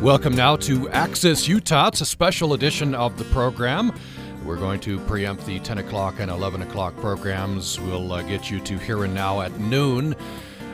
Welcome now to Access Utah. It's a special edition of the program. We're going to preempt the 10 o'clock and 11 o'clock programs. We'll get you to Here and Now at noon.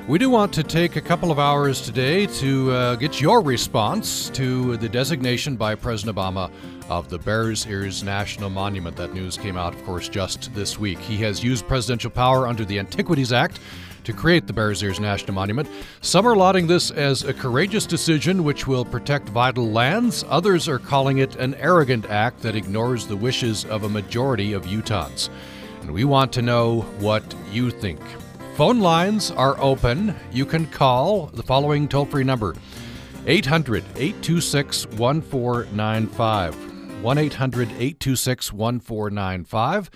We do want to take a couple of hours today to get your response to the designation by President Obama of the Bears Ears National Monument. That news came out, of course, just this week. He has used presidential power under the Antiquities Act to create the Bears Ears National Monument. Some are lauding this as a courageous decision which will protect vital lands. Others are calling it an arrogant act that ignores the wishes of a majority of Utahns. And we want to know what you think. Phone lines are open. You can call the following toll-free number, 800-826-1495, 1-800-826-1495.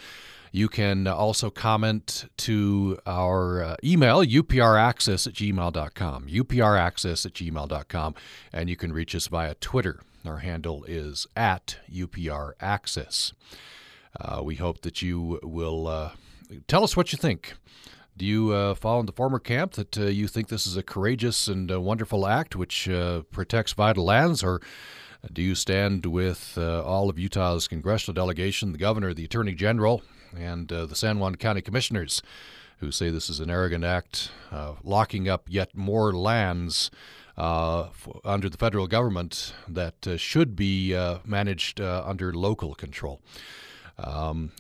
You can also comment to our email, upraccess@gmail.com, upraccess@gmail.com, and you can reach us via Twitter. Our handle is @upraccess. We hope that you will tell us what you think. Do you fall in the former camp that you think this is a courageous and wonderful act which protects vital lands, or do you stand with all of Utah's congressional delegation, the governor, the attorney general, and the San Juan County commissioners who say this is an arrogant act, locking up yet more lands under the federal government that should be managed under local control?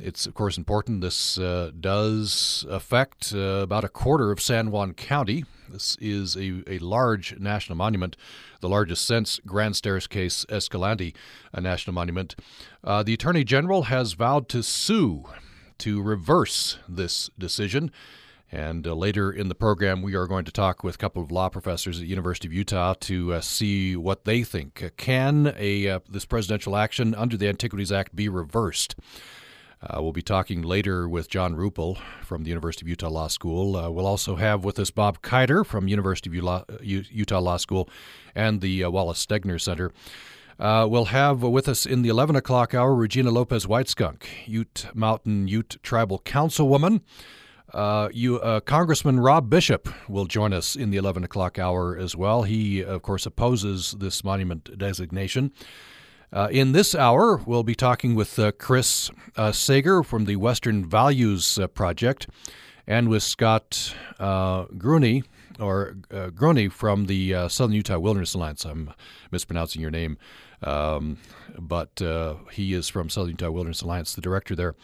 It's, of course, important. This does affect about a quarter of San Juan County. This is a large national monument, the largest since Grand Staircase Escalante, a national monument. The Attorney General has vowed to sue to reverse this decision. And later in the program, we are going to talk with a couple of law professors at the University of Utah to see what they think. Can this presidential action under the Antiquities Act be reversed? We'll be talking later with John Ruple from the University of Utah Law School. We'll also have with us Bob Keiter from University of Utah Law School and the Wallace Stegner Center. We'll have with us in the 11 o'clock hour Regina Lopez-Whiteskunk, Ute Mountain Ute Tribal Councilwoman. Congressman Rob Bishop will join us in the 11 o'clock hour as well. He, of course, opposes this monument designation. In this hour, we'll be talking with Chris Saeger from the Western Values Project, and with Scott Groene, or Groene from the Southern Utah Wilderness Alliance. I'm mispronouncing your name, but he is from Southern Utah Wilderness Alliance, the director there.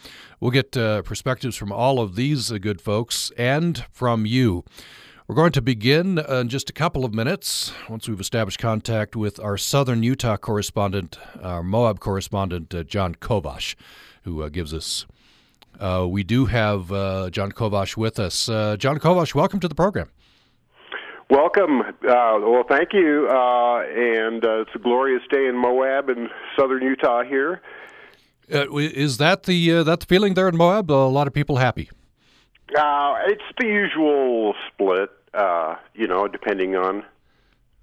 We'll get perspectives from all of these good folks and from you. We're going to begin in just a couple of minutes, once we've established contact with our Southern Utah correspondent, our Moab correspondent, John Kovash, who gives us... we do have John Kovash with us. John Kovash, welcome to the program. Welcome. Well, thank you. And it's a glorious day in Moab in southern Utah here. Is that the feeling there in Moab? A lot of people happy. It's the usual split, depending on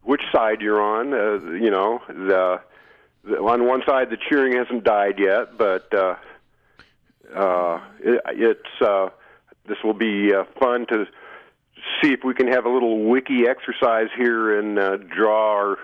which side you're on. On one side, the cheering hasn't died yet, but this will be fun to see if we can have a little wiki exercise here and draw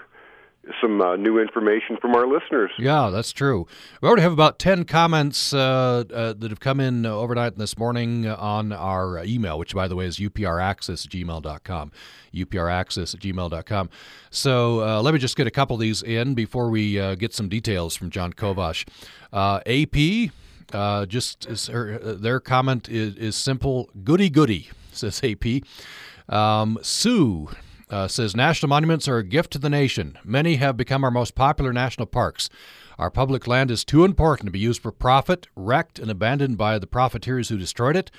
some new information from our listeners. Yeah, that's true. We already have about 10 comments that have come in overnight and this morning on our email, which, by the way, is upraccess@gmail.com, upraccess@gmail.com. So let me just get a couple of these in before we get some details from John Kovash. AP, their comment is simple, goody-goody, says AP. Sue says, national monuments are a gift to the nation. Many have become our most popular national parks. Our public land is too important to be used for profit, wrecked and abandoned by the profiteers who destroyed it.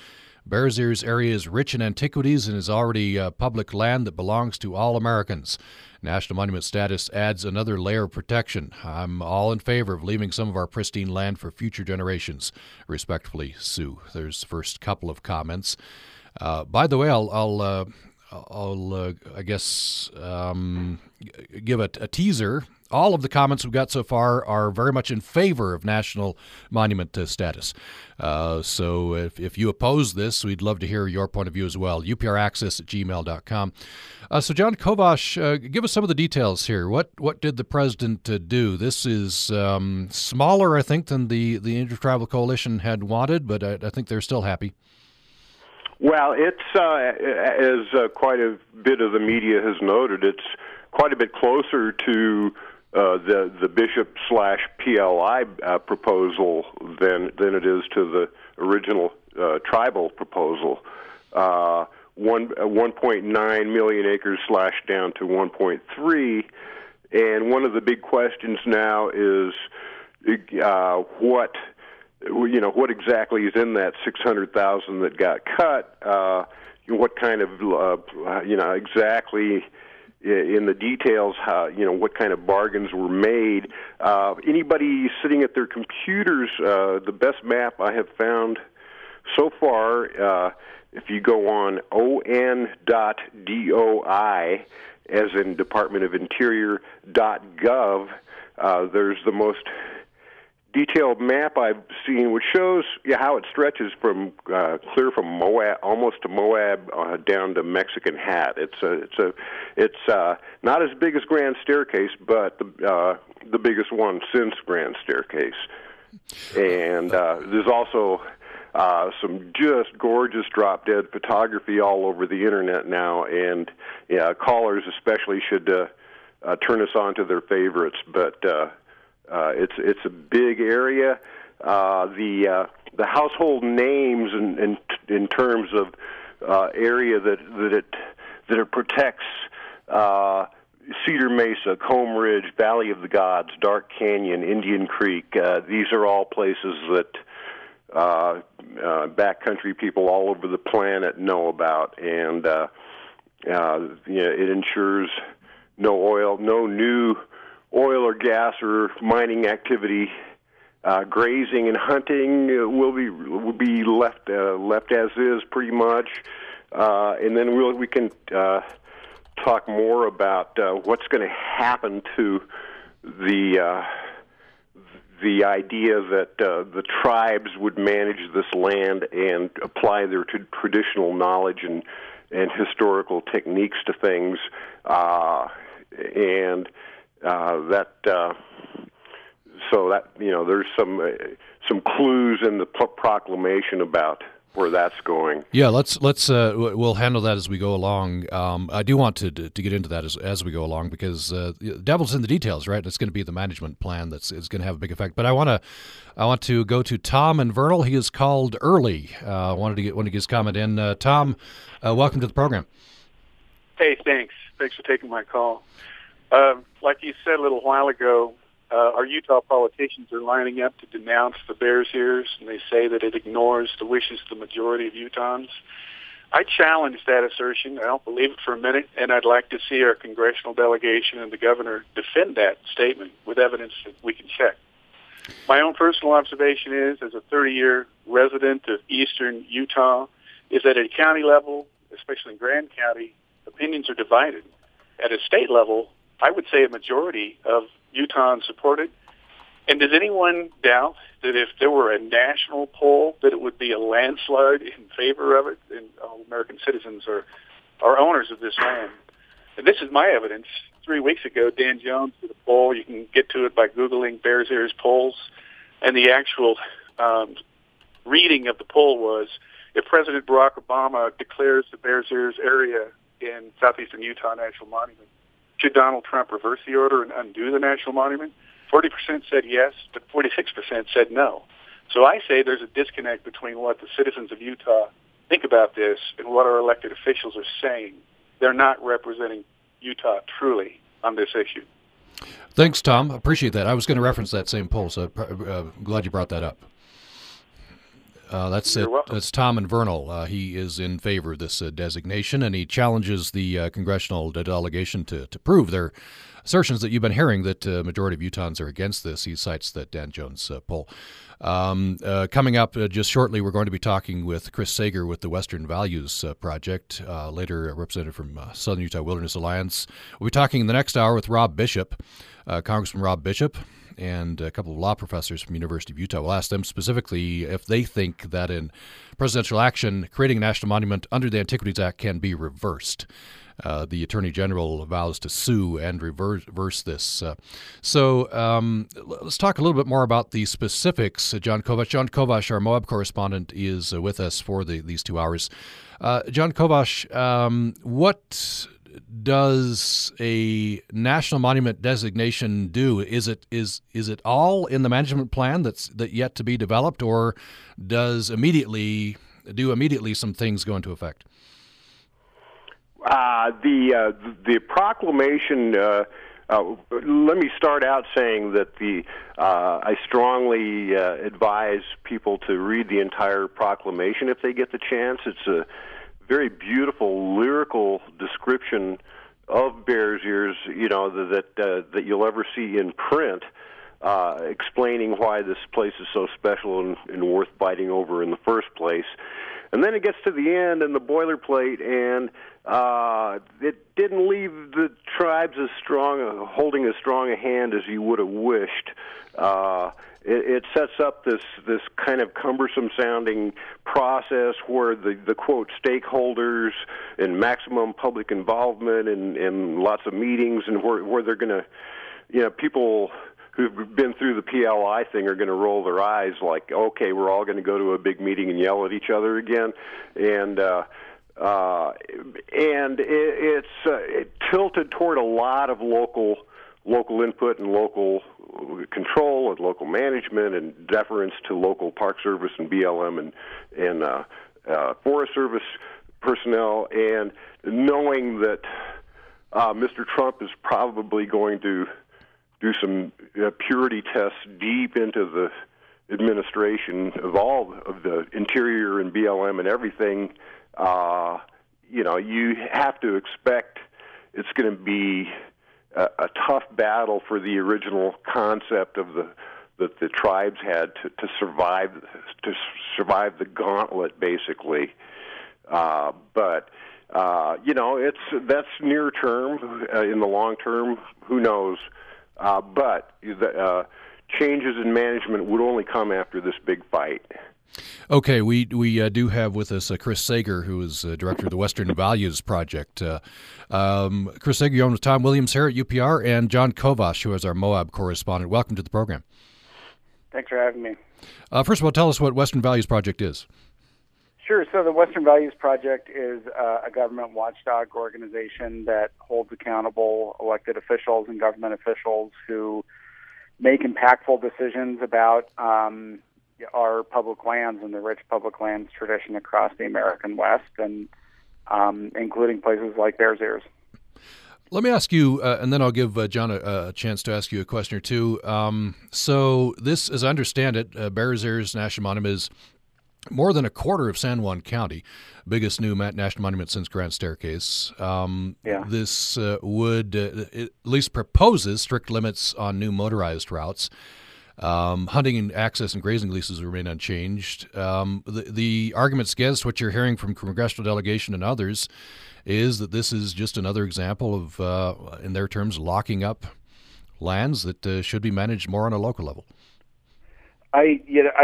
Bears Ears area is rich in antiquities and is already public land that belongs to all Americans. National monument status adds another layer of protection. I'm all in favor of leaving some of our pristine land for future generations. Respectfully, Sue. There's the first couple of comments. By the way, I'll I'll give a teaser. All of the comments we've got so far are very much in favor of national monument status. So if you oppose this, we'd love to hear your point of view as well. upraccess@gmail.com. So John Kovash, give us some of the details here. What did the president do? This is smaller, I think, than the Intertribal Coalition had wanted, but I think they're still happy. Well, it's, as quite a bit of the media has noted, it's quite a bit closer to the Bishop/PLI proposal than it is to the original tribal proposal. 1.9 million acres slashed down to 1.3, and one of the big questions now is what exactly is in that 600,000 that got cut. What kind of exactly, in the details, how, what kind of bargains were made. Anybody sitting at their computers, the best map I have found so far, if you go on on.doi, as in Department of Interior.gov, there's the most detailed map I've seen, which shows how it stretches from clear from Moab, almost to Moab, down to Mexican Hat. It's not as big as Grand Staircase, but the biggest one since Grand Staircase. And there's also some just gorgeous drop-dead photography all over the internet now, and callers especially should turn us on to their favorites, but. It's a big area. The household names in terms of area that it protects: Cedar Mesa, Comb Ridge, Valley of the Gods, Dark Canyon, Indian Creek. These are all places that backcountry people all over the planet know about, and it ensures no new oil or gas or mining activity. Grazing and hunting will be left as is, pretty much. And then we can talk more about what's going to happen to the idea that the tribes would manage this land and apply their traditional knowledge and historical techniques to things, so there's some clues in the proclamation about where that's going. Yeah, let's we'll handle that as we go along. I do want to get into that as we go along, because the devil's in the details, right? It's going to be the management plan that's going to have a big effect. But I want to go to Tom in Vernal. He is called early. Wanted to get his comment in. Tom, welcome to the program. Hey, thanks for taking my call. Like you said a little while ago, our Utah politicians are lining up to denounce the Bears Ears, and they say that it ignores the wishes of the majority of Utahns. I challenge that assertion. I don't believe it for a minute, and I'd like to see our congressional delegation and the governor defend that statement with evidence that we can check. My own personal observation is, as a 30-year resident of eastern Utah, is that at a county level, especially in Grand County, opinions are divided. At a state level, I would say a majority of Utahns support it. And does anyone doubt that if there were a national poll, that it would be a landslide in favor of it? And all American citizens are owners of this land. And this is my evidence. 3 weeks ago, Dan Jones did a poll. You can get to it by Googling Bears Ears polls. And the actual reading of the poll was, if President Barack Obama declares the Bears Ears area in southeastern Utah National Monument, should Donald Trump reverse the order and undo the national monument? 40% said yes, but 46% said no. So I say there's a disconnect between what the citizens of Utah think about this and what our elected officials are saying. They're not representing Utah truly on this issue. Thanks, Tom. I appreciate that. I was going to reference that same poll, so I'm glad you brought that up. That's Tom and Vernal. He is in favor of this designation, and he challenges the congressional delegation to prove their assertions that you've been hearing that the majority of Utahns are against this. He cites the Dan Jones poll. Coming up just shortly, we're going to be talking with Chris Saeger with the Western Values Project, later a representative from Southern Utah Wilderness Alliance. We'll be talking in the next hour with Rob Bishop, Congressman Rob Bishop, and a couple of law professors from University of Utah. We'll ask them specifically if they think that in presidential action, creating a national monument under the Antiquities Act can be reversed. The Attorney General vows to sue and reverse this. So let's talk a little bit more about the specifics. John Kovash. John Kovash, our Moab correspondent, is with us for these 2 hours. John Kovash, what does a national monument designation do? Is it all in the management plan that's yet to be developed, or does immediately some things go into effect? The proclamation. Let me start out saying that I strongly advise people to read the entire proclamation if they get the chance. It's a very beautiful lyrical description of Bears Ears, that you'll ever see in print, explaining why this place is so special and worth biting over in the first place. And then it gets to the end and the boilerplate, and it didn't leave the tribes holding as strong a hand as you would have wished. It sets up this kind of cumbersome-sounding process where the quote, stakeholders and maximum public involvement and lots of meetings, and where they're going to, people who've been through the PLI thing are going to roll their eyes like, okay, we're all going to go to a big meeting and yell at each other again. And it's tilted toward a lot of local input and local control and local management and deference to local Park Service and BLM and Forest Service personnel, and knowing that Mr. Trump is probably going to do some purity tests deep into the administration of all of the Interior and BLM and everything, you have to expect it's going to be a tough battle for the original concept of that the tribes had to survive the gauntlet, basically. But that's near term. In the long term, who knows? But changes in management would only come after this big fight. Okay, we do have with us Chris Saeger, who is director of the Western Values Project. Chris Saeger, you're on with Tom Williams here at UPR, and John Kovash, who is our Moab correspondent. Welcome to the program. Thanks for having me. First of all, tell us what Western Values Project is. Sure. So the Western Values Project is a government watchdog organization that holds accountable elected officials and government officials who make impactful decisions about our public lands and the rich public lands tradition across the American West, and including places like Bears Ears. Let me ask you, and then I'll give John a chance to ask you a question or two. So this, as I understand it, Bears Ears National Monument is more than a quarter of San Juan County, biggest new national monument since Grand Staircase. This would at least proposes strict limits on new motorized routes. Hunting and access and grazing leases remain unchanged. The arguments against, what you're hearing from congressional delegation and others, is that this is just another example of, in their terms, locking up lands that should be managed more on a local level. I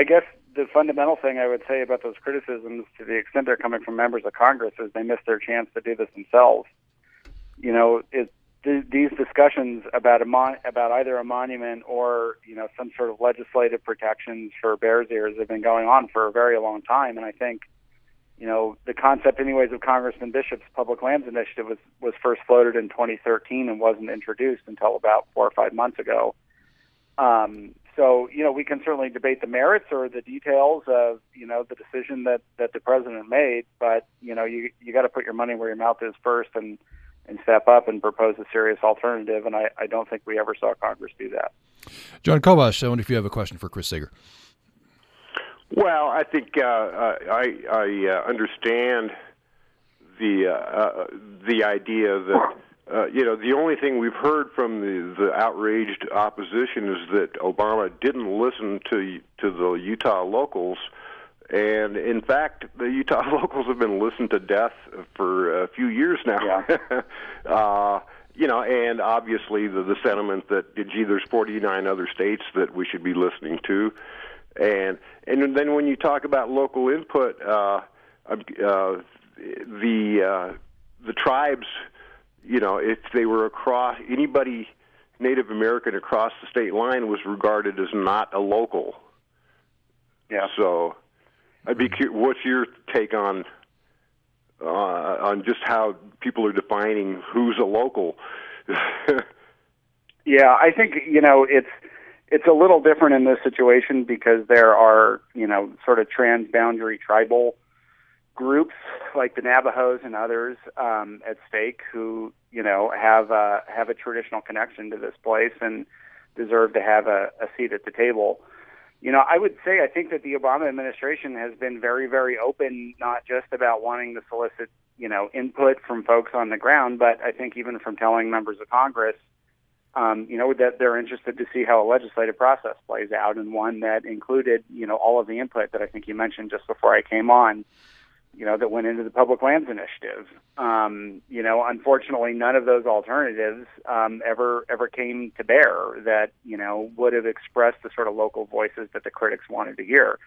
guess the fundamental thing I would say about those criticisms, to the extent they're coming from members of Congress, is they missed their chance to do this themselves. These discussions about either a monument or some sort of legislative protections for Bears Ears have been going on for a very long time, and I think the concept, anyways, of Congressman Bishop's Public Lands Initiative was first floated in 2013 and wasn't introduced until about 4 or 5 months ago. So, we can certainly debate the merits or the details of, the decision that the president made, but, you got to put your money where your mouth is first and step up and propose a serious alternative, and I don't think we ever saw Congress do that. John Kovash, I wonder if you have a question for Chris Saeger. Well, I think I understand the idea that the only thing we've heard from the outraged opposition is that Obama didn't listen to the Utah locals, and in fact, the Utah locals have been listened to death for a few years now. Yeah. And obviously the sentiment that, gee, there's 49 other states that we should be listening to. And then when you talk about local input, the tribes, if they were anybody Native American across the state line was regarded as not a local. Yeah. So, I'd be curious, what's your take on just how people are defining who's a local? Yeah, I think it's a little different in this situation because there are, sort of transboundary tribal groups like the Navajos and others at stake who, have a traditional connection to this place and deserve to have a seat at the table. I would say I think that the Obama administration has been very, very open, not just about wanting to solicit, input from folks on the ground, but I think even from telling members of Congress that they're interested to see how a legislative process plays out, and one that included, all of the input that I think you mentioned just before I came on, that went into the Public Lands Initiative. Unfortunately, none of those alternatives ever came to bear that, would have expressed the sort of local voices that the critics wanted to hear.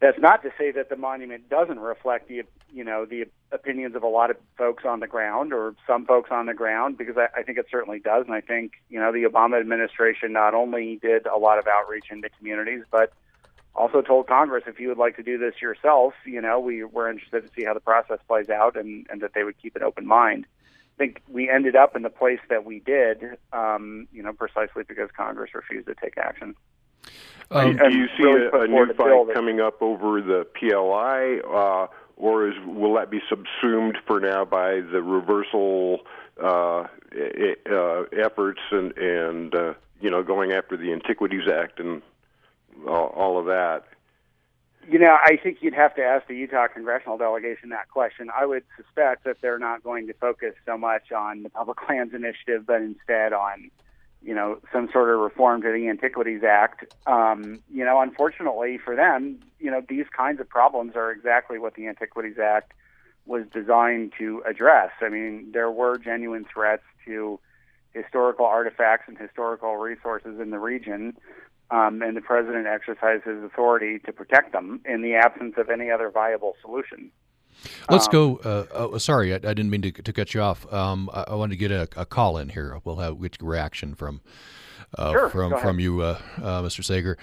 That's not to say that the monument doesn't reflect the opinions of a lot of folks on the ground, or some folks on the ground, because I think it certainly does. And I think, the Obama administration not only did a lot of outreach into communities, but also told Congress, if you would like to do this yourself, we're interested to see how the process plays out, and that they would keep an open mind. I think we ended up in the place that we did, precisely because Congress refused to take action. Do you see a new fight coming up over the PLI, or will that be subsumed for now by the reversal efforts and going after the Antiquities Act and all of that? I think you'd have to ask the Utah congressional delegation that question. I would suspect that they're not going to focus so much on the Public Lands Initiative, but instead on some sort of reform to the Antiquities Act. Unfortunately for them, these kinds of problems are exactly what the Antiquities Act was designed to address. I mean, there were genuine threats to historical artifacts and historical resources in the region, and the president exercised his authority to protect them in the absence of any other viable solution. Let's go. Sorry, I didn't mean to cut you off. I wanted to get a call in here. We'll have reaction from you, Mr. Saeger.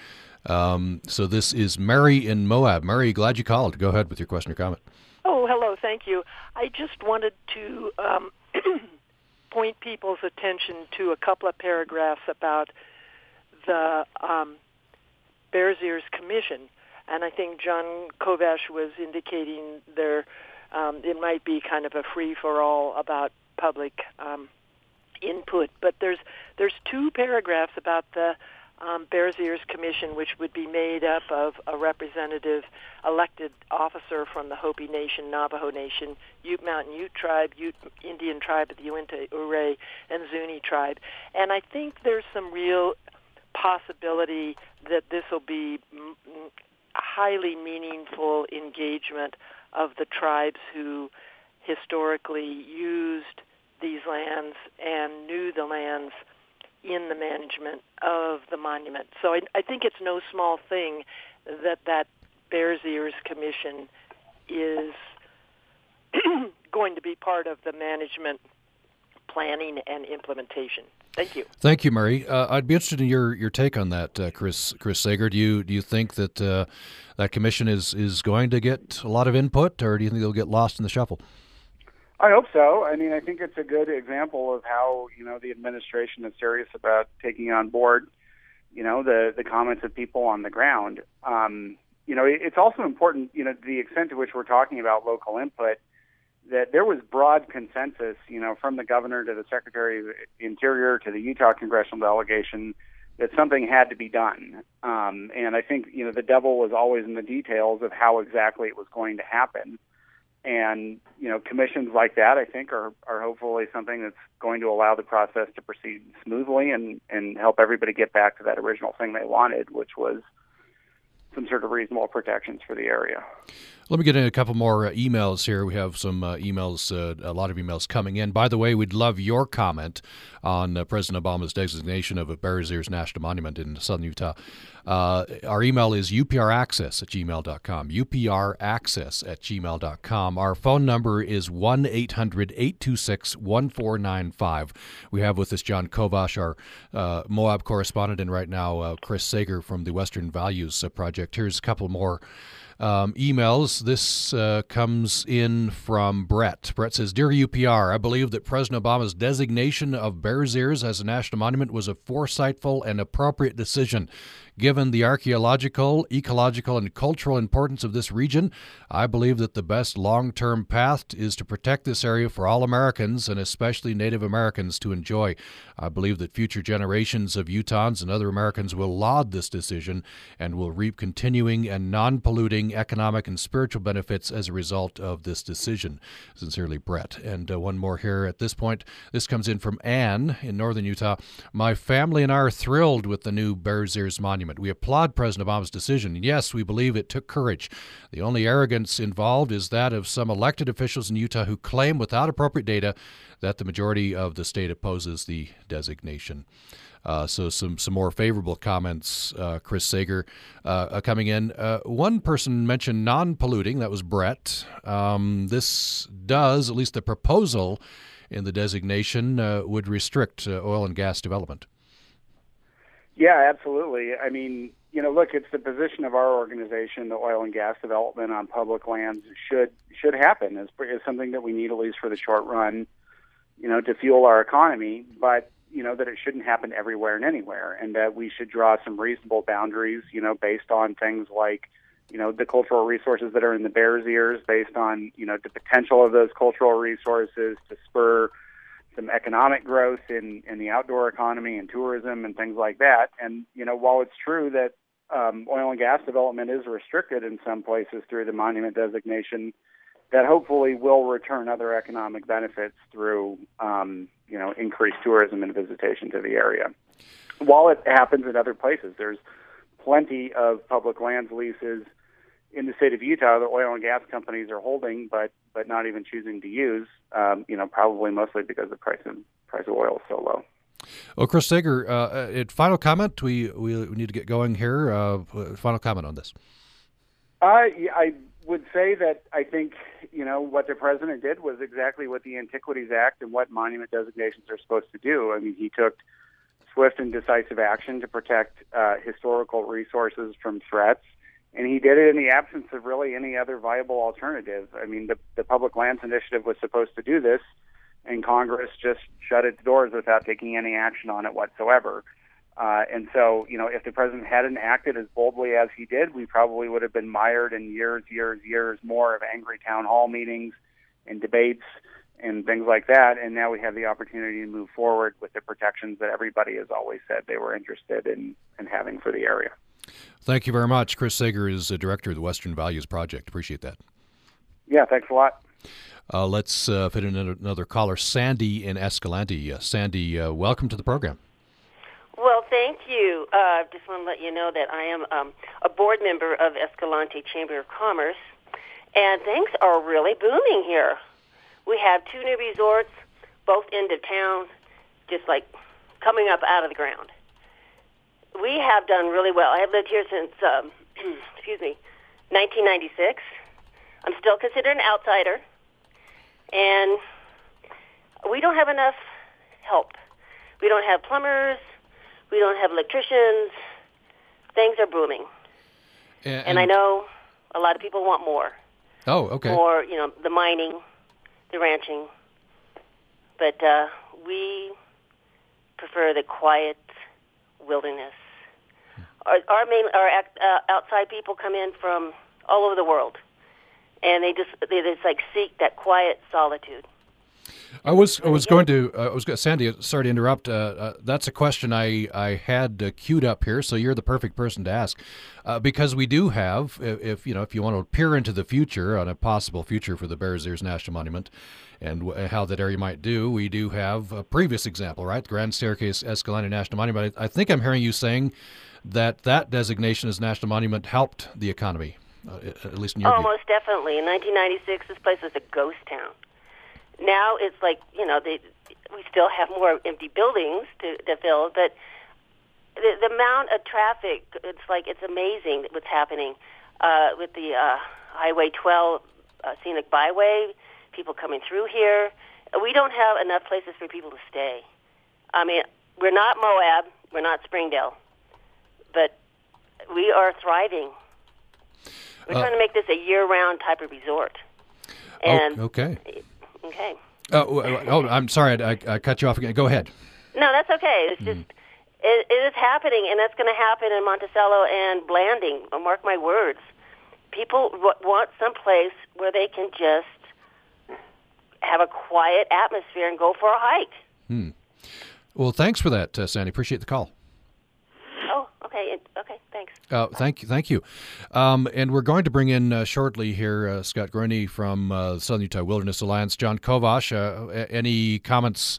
So this is Mary in Moab. Mary, glad you called. Go ahead with your question or comment. Oh, hello. Thank you. I just wanted to point people's attention to a couple of paragraphs about the Bears Ears Commission. And I think John Kovash was indicating there it might be kind of a free-for-all about public input. But there's two paragraphs about the Bears Ears Commission, which would be made up of a representative elected officer from the Hopi Nation, Navajo Nation, Ute Mountain Ute Tribe, Ute Indian Tribe of the Uinta, Ouray, and Zuni Tribe. And I think there's some real possibility that this will be highly meaningful engagement of the tribes who historically used these lands and knew the lands in the management of the monument. So I think it's no small thing that Bears Ears Commission is going to be part of the management, planning, and implementation. Thank you. Thank you, Mary. I'd be interested in your take on that, Chris Saeger. Do you think that that commission is going to get a lot of input, or do you think they'll get lost in the shuffle? I hope so. I mean, I think it's a good example of how the administration is serious about taking on board the comments of people on the ground. It's also important to the extent to which we're talking about local input, that there was broad consensus, from the governor to the Secretary of the Interior to the Utah congressional delegation, that something had to be done. And I think, you know, the devil was always in the details of how exactly it was going to happen. And, you know, commissions like that, I think, are hopefully something that's going to allow the process to proceed smoothly and help everybody get back to that original thing they wanted, which was some sort of reasonable protections for the area. Let me get in a couple more emails here. We have some emails, a lot of emails coming in. By the way, we'd love your comment on President Obama's designation of a Bears Ears National Monument in Southern Utah. Our email is upraccess@gmail.com, upraccess@gmail.com. Our phone number is 1-800-826-1495. We have with us John Kovash, our Moab correspondent, and right now Chris Saeger from the Western Values Project. Here's a couple more emails. This comes in from Brett. Brett says, "Dear UPR, I believe that President Obama's designation of Bears Ears as a national monument was a foresightful and appropriate decision. Given the archaeological, ecological, and cultural importance of this region, I believe that the best long-term path is to protect this area for all Americans and especially Native Americans to enjoy. I believe that future generations of Utahns and other Americans will laud this decision and will reap continuing and non-polluting economic and spiritual benefits as a result of this decision. Sincerely, Brett." And one more here at this point. This comes in from Ann in northern Utah. "My family and I are thrilled with the new Bears Ears Monument. We applaud President Obama's decision. Yes, we believe it took courage. The only arrogance involved is that of some elected officials in Utah who claim without appropriate data that the majority of the state opposes the designation." So some more favorable comments, Chris Saeger, coming in. One person mentioned non-polluting. That was Brett. This does, at least the proposal in the designation, would restrict oil and gas development. Yeah, absolutely. I mean, you know, look, it's the position of our organization that oil and gas development on public lands should happen. It's something that we need, at least for the short run, you know, to fuel our economy, but, you know, that it shouldn't happen everywhere and anywhere, and that we should draw some reasonable boundaries, you know, based on things like, you know, the cultural resources that are in the Bears Ears, based on, you know, the potential of those cultural resources to spur some economic growth in the outdoor economy and tourism and things like that. And, you know, while it's true that oil and gas development is restricted in some places through the monument designation, that hopefully will return other economic benefits through, you know, increased tourism and visitation to the area. While it happens in other places, there's plenty of public lands leases in the state of Utah that oil and gas companies are holding, but not even choosing to use, you know, probably mostly because the price of oil is so low. Well, Chris Saeger, final comment. We need to get going here. Final comment on this. I would say that I think, you know, what the president did was exactly what the Antiquities Act and what monument designations are supposed to do. I mean, he took swift and decisive action to protect historical resources from threats. And he did it in the absence of really any other viable alternative. I mean, the Public Lands Initiative was supposed to do this, and Congress just shut its doors without taking any action on it whatsoever. And so, you know, if the president hadn't acted as boldly as he did, we probably would have been mired in years more of angry town hall meetings and debates and things like that. And now we have the opportunity to move forward with the protections that everybody has always said they were interested in having for the area. Thank you very much. Chris Saeger is the director of the Western Values Project. Appreciate that. Yeah, thanks a lot. Let's fit in another caller, Sandy in Escalante. Sandy, welcome to the program. Well, thank you. I just want to let you know that I am a board member of Escalante Chamber of Commerce, and things are really booming here. We have two new resorts, both end of town, just like coming up out of the ground. We have done really well. I have lived here since, 1996. I'm still considered an outsider, and we don't have enough help. We don't have plumbers. We don't have electricians. Things are booming, and I know a lot of people want more. Oh, okay. More, you know, the mining, the ranching, but we prefer the quiet wilderness. Our outside people come in from all over the world, and they just seek that quiet solitude. I was going to, Sandy, sorry to interrupt. That's a question I had queued up here, so you're the perfect person to ask, because we do have, if you want to peer into the future on a possible future for the Bears Ears National Monument, and how that area might do, we do have a previous example, right? The Grand Staircase Escalante National Monument. I think I'm hearing you saying that designation as National Monument helped the economy, at least in your view. Almost definitely. In 1996, this place was a ghost town. Now it's like, we still have more empty buildings to fill, but the amount of traffic, it's amazing what's happening with the Highway 12 scenic byway, people coming through here. We don't have enough places for people to stay. I mean, we're not Moab, we're not Springdale, but we are thriving. We're trying to make this a year-round type of resort. And Okay. Oh, I'm sorry. I cut you off again. Go ahead. No, that's okay. It's just it is happening, and that's going to happen in Monticello and Blanding. Mark my words. People want some place where they can just have a quiet atmosphere and go for a hike. Well, thanks for that, Sandy. Appreciate the call. Okay. Thanks. Thank you. And we're going to bring in shortly here Scott Groene from Southern Utah Wilderness Alliance. John Kovash, any comments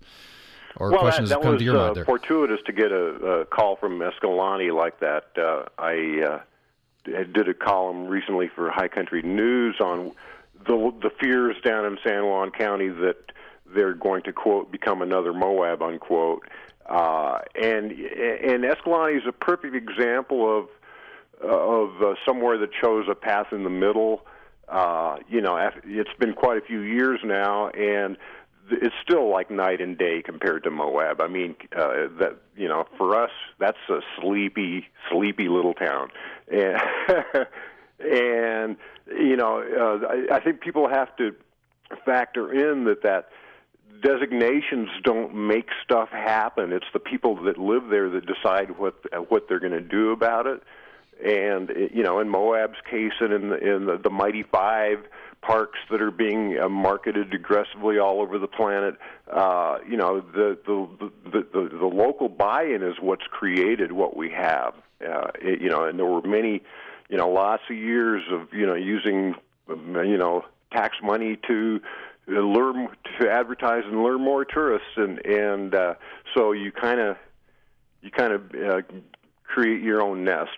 or questions that come to your mind there? Well, that was fortuitous to get a call from Escalante like that. I did a column recently for High Country News on the fears down in San Juan County that they're going to, quote, become another Moab, unquote. And Escalante is a perfect example of somewhere that chose a path in the middle. It's been quite a few years now, and it's still like night and day compared to Moab. I mean, for us, that's a sleepy, sleepy little town. And, I think people have to factor in that designations don't make stuff happen. It's the people that live there that decide what they're going to do about it. And in Moab's case, and in the Mighty Five parks that are being marketed aggressively all over the planet, the local buy-in is what's created what we have. And there were many, lots of years of using tax money to advertise and lure more tourists, and so you kind of create your own nest.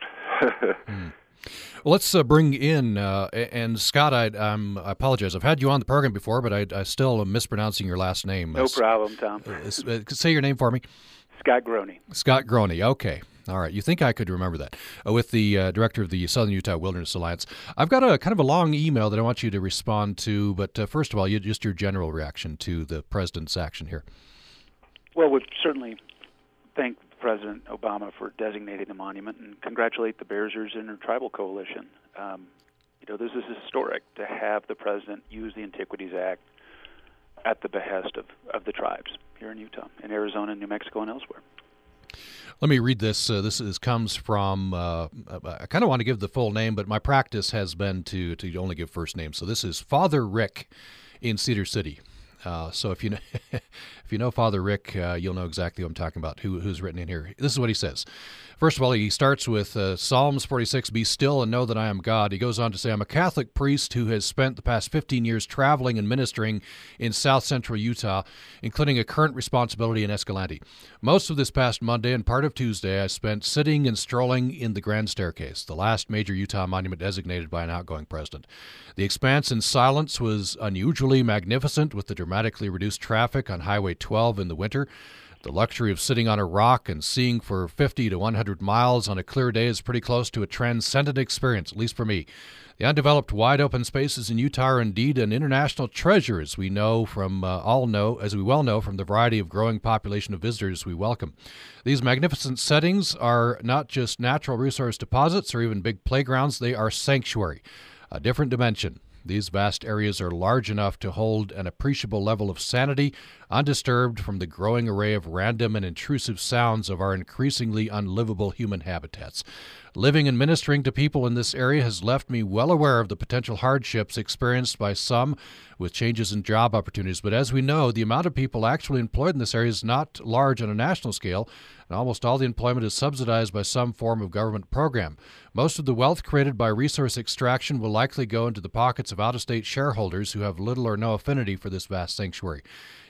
Well, let's bring in and Scott. I apologize. I've had you on the program before, but I still am mispronouncing your last name. No problem, Tom. Say your name for me. Scott Groene. Scott Groene. Okay. All right. You think I could remember that with the director of the Southern Utah Wilderness Alliance. I've got a kind of a long email that I want you to respond to. But first of all, just your general reaction to the president's action here. Well, we certainly thank President Obama for designating the monument and congratulate the Bears Ears Intertribal Coalition. This is historic to have the president use the Antiquities Act at the behest of the tribes here in Utah, in Arizona, New Mexico, and elsewhere. Let me read this. This comes from, I kind of want to give the full name, but my practice has been to only give first names. So this is Father Rick in Cedar City. So if you know, Father Rick, you'll know exactly who I'm talking about, who's written in here. This is what he says. First of all, he starts with Psalms 46, "Be still and know that I am God." He goes on to say, "I'm a Catholic priest who has spent the past 15 years traveling and ministering in South Central Utah, including a current responsibility in Escalante. Most of this past Monday and part of Tuesday, I spent sitting and strolling in the Grand Staircase, the last major Utah monument designated by an outgoing president. The expanse in silence was unusually magnificent with the dramatically reduced traffic on Highway 12 in the winter. The luxury of sitting on a rock and seeing for 50 to 100 miles on a clear day is pretty close to a transcendent experience, at least for me. The undeveloped, wide-open spaces in Utah are indeed an international treasure, as we well know from the variety of growing population of visitors we welcome. These magnificent settings are not just natural resource deposits or even big playgrounds; they are sanctuary, a different dimension. These vast areas are large enough to hold an appreciable level of sanity, undisturbed from the growing array of random and intrusive sounds of our increasingly unlivable human habitats. Living and ministering to people in this area has left me well aware of the potential hardships experienced by some with changes in job opportunities. But as we know, the amount of people actually employed in this area is not large on a national scale, and almost all the employment is subsidized by some form of government program. Most of the wealth created by resource extraction will likely go into the pockets of out-of-state shareholders who have little or no affinity for this vast sanctuary.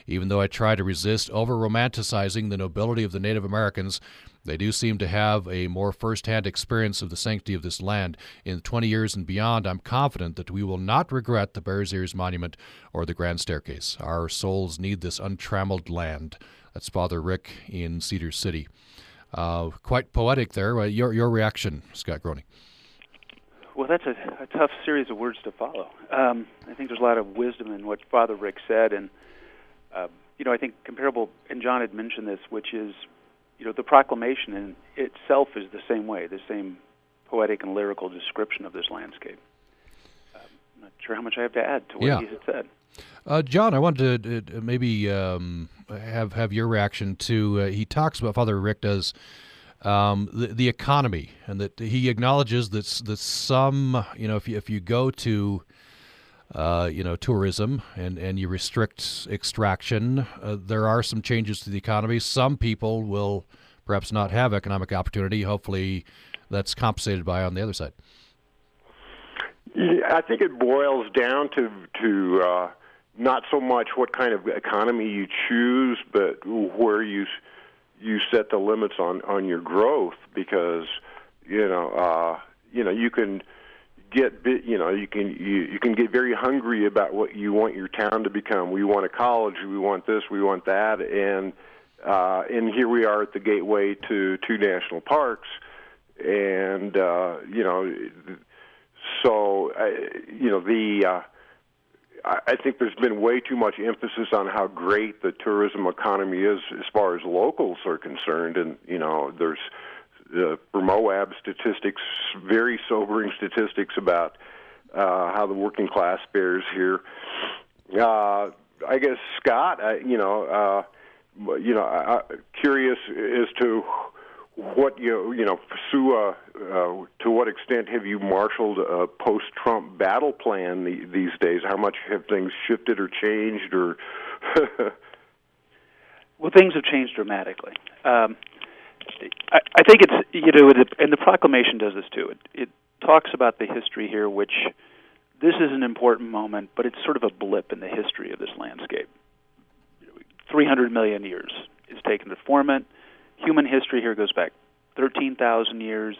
Even though I try to resist over-romanticizing the nobility of the Native Americans, they do seem to have a more first-hand experience of the sanctity of this land. In 20 years and beyond, I'm confident that we will not regret the Bears Ears Monument or the Grand Staircase. Our souls need this untrammeled land. That's Father Rick in Cedar City. Quite poetic there. Your reaction, Scott Groene. Well, that's a tough series of words to follow. I think there's a lot of wisdom in what Father Rick said, and I think comparable, and John had mentioned this, which is, the proclamation in itself is the same way, the same poetic and lyrical description of this landscape. I'm not sure how much I have to add to what he had said. John, I wanted to have your reaction to, he talks about, Father Rick does, the economy, and that he acknowledges that some, if you go to, tourism and you restrict extraction, there are some changes to the economy. Some people will perhaps not have economic opportunity. Hopefully that's compensated by on the other side. I think it boils down to not so much what kind of economy you choose, but where you set the limits on your growth, because you can get you can get very hungry about what you want your town to become. We want a college, we want this, we want that, and here we are at the gateway to two national parks, and so I think there's been way too much emphasis on how great the tourism economy is as far as locals are concerned. And, there's for Moab statistics, very sobering statistics about how the working class fares here. I guess, Scott, I'm curious as to what to what extent have you marshaled a post-Trump battle plan these days? How much have things shifted or changed? Or Well, things have changed dramatically. I think it's and the proclamation does this too. It talks about the history here, which this is an important moment, but it's sort of a blip in the history of this landscape. 300 million years it's taken to form it. Human history here goes back 13,000 years.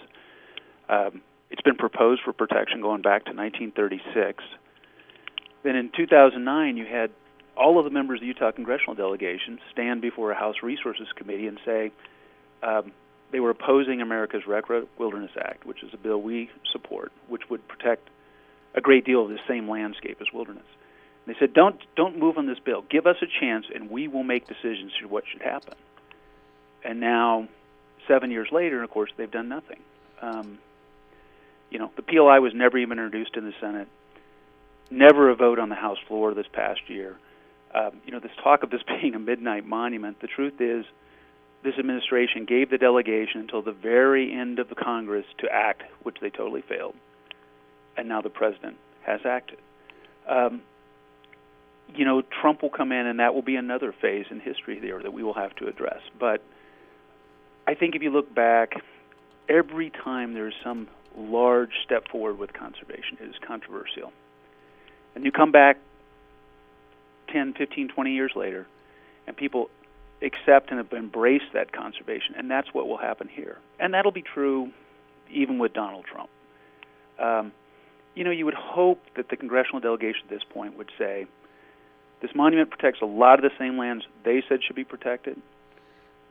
It's been proposed for protection going back to 1936. Then in 2009, you had all of the members of the Utah congressional delegation stand before a House Resources Committee and say they were opposing America's Recreational Wilderness Act, which is a bill we support, which would protect a great deal of the same landscape as wilderness. And they said, don't move on this bill. Give us a chance, and we will make decisions to what should happen. And now, 7 years later, of course, they've done nothing. The PLI was never even introduced in the Senate, never a vote on the House floor this past year. This talk of this being a midnight monument, the truth is this administration gave the delegation until the very end of the Congress to act, which they totally failed. And now the president has acted. Trump will come in, and that will be another phase in history there that we will have to address. But I think if you look back, every time there's some large step forward with conservation, it is controversial. And you come back 10, 15, 20 years later, and people accept and embrace that conservation, and that's what will happen here. And that'll be true even with Donald Trump. You would hope that the congressional delegation at this point would say, this monument protects a lot of the same lands they said should be protected,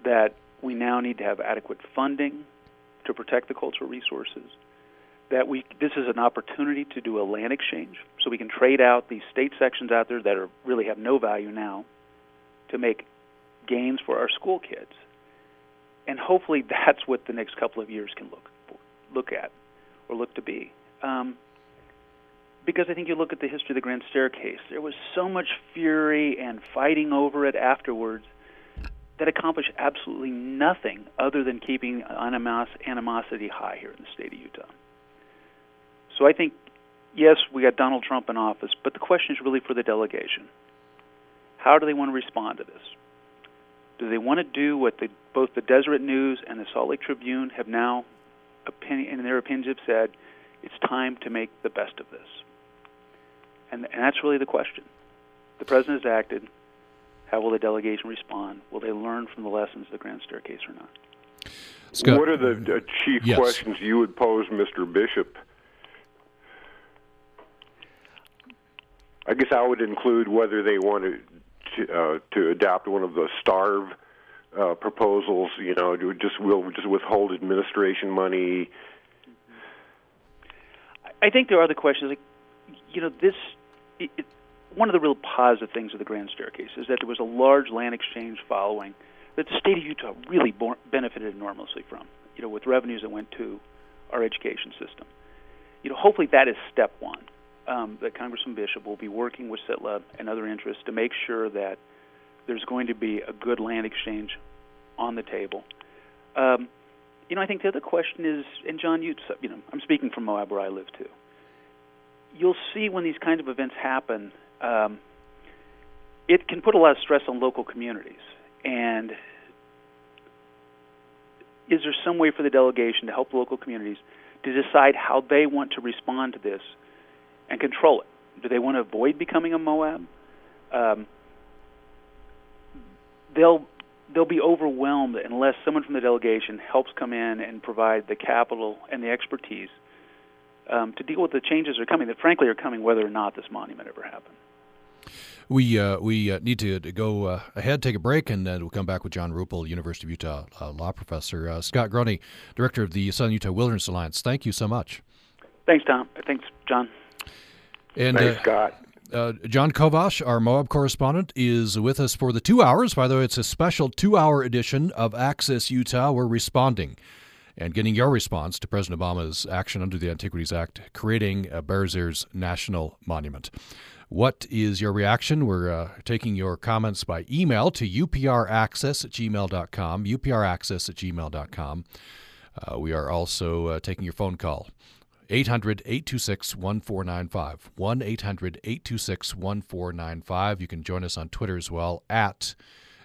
that we now need to have adequate funding to protect the cultural resources, that this is an opportunity to do a land exchange, so we can trade out these state sections out there that really have no value now to make gains for our school kids. And hopefully that's what the next couple of years can look to be. Because I think you look at the history of the Grand Staircase, there was so much fury and fighting over it afterwards. that accomplish absolutely nothing other than keeping animosity high here in the state of Utah. So I think, yes, we got Donald Trump in office, but the question is really for the delegation. How do they want to respond to this? Do they want to do what both the Deseret News and the Salt Lake Tribune have now, in their opinions, have said, it's time to make the best of this? And that's really the question. The president has acted. How will the delegation respond? Will they learn from the lessons of the Grand Staircase or not? Scott, what are the chief questions you would pose, Mr. Bishop? I guess I would include whether they wanted to adopt one of the starve proposals. You know, we'll just withhold administration money. I think there are other questions. Like, you know, one of the real positive things of the Grand Staircase is that there was a large land exchange following that the state of Utah really benefited enormously from, you know, with revenues that went to our education system. You know, hopefully that is step one, that Congressman Bishop will be working with SITLA and other interests to make sure that there's going to be a good land exchange on the table. You know, I think the other question is, and John, you know, I'm speaking from Moab where I live too. You'll see when these kinds of events happen, it can put a lot of stress on local communities. And is there some way for the delegation to help local communities to decide how they want to respond to this and control it? Do they want to avoid becoming a Moab? They'll be overwhelmed unless someone from the delegation helps come in and provide the capital and the expertise to deal with the changes that frankly are coming whether or not this monument ever happened. We need to go ahead, take a break, and we'll come back with John Ruple, University of Utah law professor. Scott Groene, director of the Southern Utah Wilderness Alliance, thank you so much. Thanks, Tom. Thanks, John. And, thanks, Scott. John Kovash, our Moab correspondent, is with us for the 2 hours. By the way, it's a special 2-hour edition of Access Utah. We're responding and getting your response to President Obama's action under the Antiquities Act, creating a Bears Ears National Monument. What is your reaction? We're taking your comments by email to upraccess@gmail.com, upraccess@gmail.com. We are also taking your phone call, 800-826-1495, 1-800-826-1495. You can join us on Twitter as well, at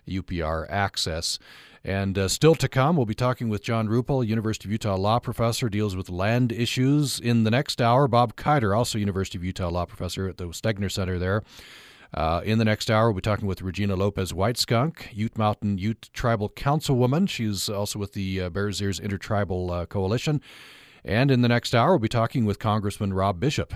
UPRAccess. And still to come, we'll be talking with John Ruple, University of Utah law professor, deals with land issues. In the next hour, Bob Keiter, also University of Utah law professor at the Stegner Center there. In the next hour, we'll be talking with Regina Lopez-Whiteskunk, Ute Mountain Ute tribal councilwoman. She's also with the Bears Ears Intertribal Coalition. And in the next hour, we'll be talking with Congressman Rob Bishop.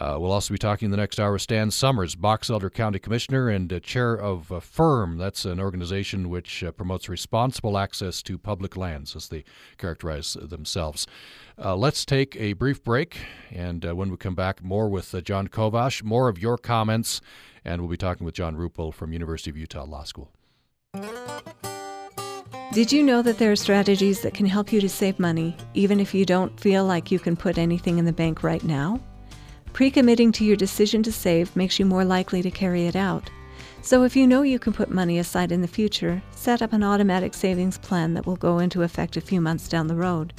We'll also be talking in the next hour with Stan Summers, Box Elder County Commissioner and Chair of FIRM. That's an organization which promotes responsible access to public lands, as they characterize themselves. Let's take a brief break, and when we come back, more with John Kovash, more of your comments, and we'll be talking with John Ruple from University of Utah Law School. Did you know that there are strategies that can help you to save money, even if you don't feel like you can put anything in the bank right now? Pre-committing to your decision to save makes you more likely to carry it out. So if you know you can put money aside in the future, set up an automatic savings plan that will go into effect a few months down the road.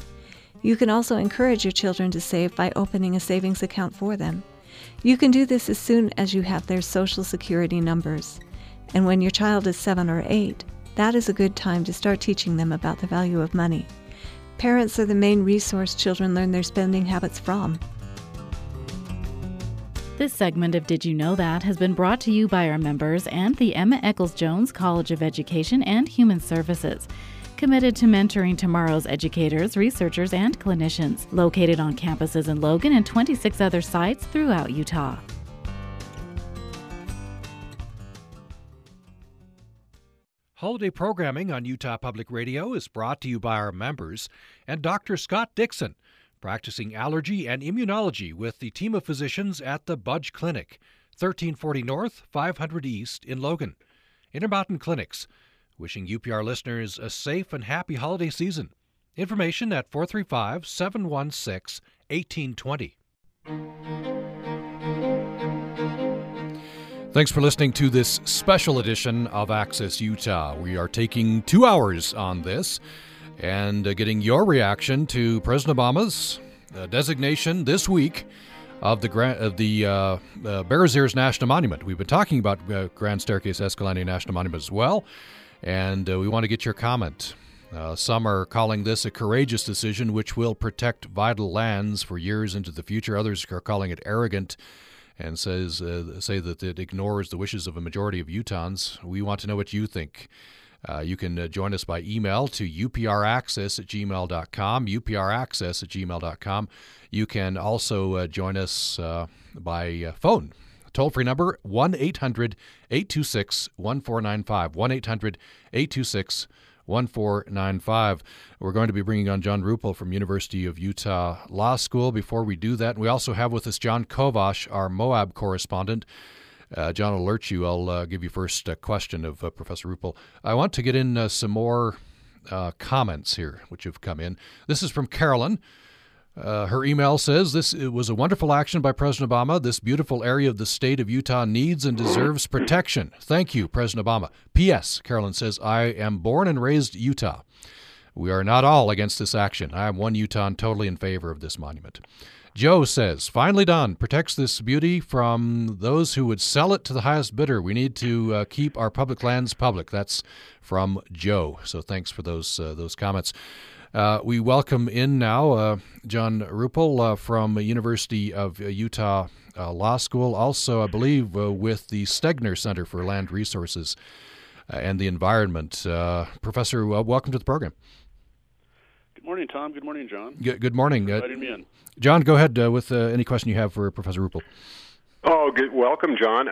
You can also encourage your children to save by opening a savings account for them. You can do this as soon as you have their Social Security numbers. And when your child is 7 or 8, that is a good time to start teaching them about the value of money. Parents are the main resource children learn their spending habits from. This segment of Did You Know That has been brought to you by our members and the Emma Eccles-Jones College of Education and Human Services, committed to mentoring tomorrow's educators, researchers, and clinicians, located on campuses in Logan and 26 other sites throughout Utah. Holiday programming on Utah Public Radio is brought to you by our members and Dr. Scott Dixon, practicing allergy and immunology with the team of physicians at the Budge Clinic, 1340 North, 500 East in Logan. Intermountain Clinics, wishing UPR listeners a safe and happy holiday season. Information at 435-716-1820. Thanks for listening to this special edition of Access Utah. We are taking 2 hours on this and getting your reaction to President Obama's designation this week of the Bears Ears National Monument. We've been talking about Grand Staircase Escalante National Monument as well, and we want to get your comment. Some are calling this a courageous decision which will protect vital lands for years into the future. Others are calling it arrogant and say that it ignores the wishes of a majority of Utahns. We want to know what you think. You can join us by email to upraccess@gmail.com, upraccess@gmail.com. You can also join us by phone. Toll-free number, 1-800-826-1495, 1-800-826-1495. 1495. We're going to be bringing on John Ruple from University of Utah Law School. Before we do that, we also have with us John Kovash, our Moab correspondent. John, I'll alert you. I'll give you first a question of Professor Ruple. I want to get in some more comments here, which have come in. This is from Carolyn. Her email says, it was a wonderful action by President Obama. This beautiful area of the state of Utah needs and deserves protection. Thank you, President Obama. P.S. Carolyn says, I am born and raised Utah. We are not all against this action. I am one Utahn totally in favor of this monument. Joe says, finally done. Protects this beauty from those who would sell it to the highest bidder. We need to keep our public lands public. That's from Joe. So thanks for those comments. We welcome in now John Ruple from University of Utah Law School, also, I believe, with the Stegner Center for Land Resources and the Environment. Professor, welcome to the program. Good morning, Tom. Good morning, John. Good morning. Thanks for inviting me in. John, go ahead with any question you have for Professor Ruple. Oh, good. Welcome, John.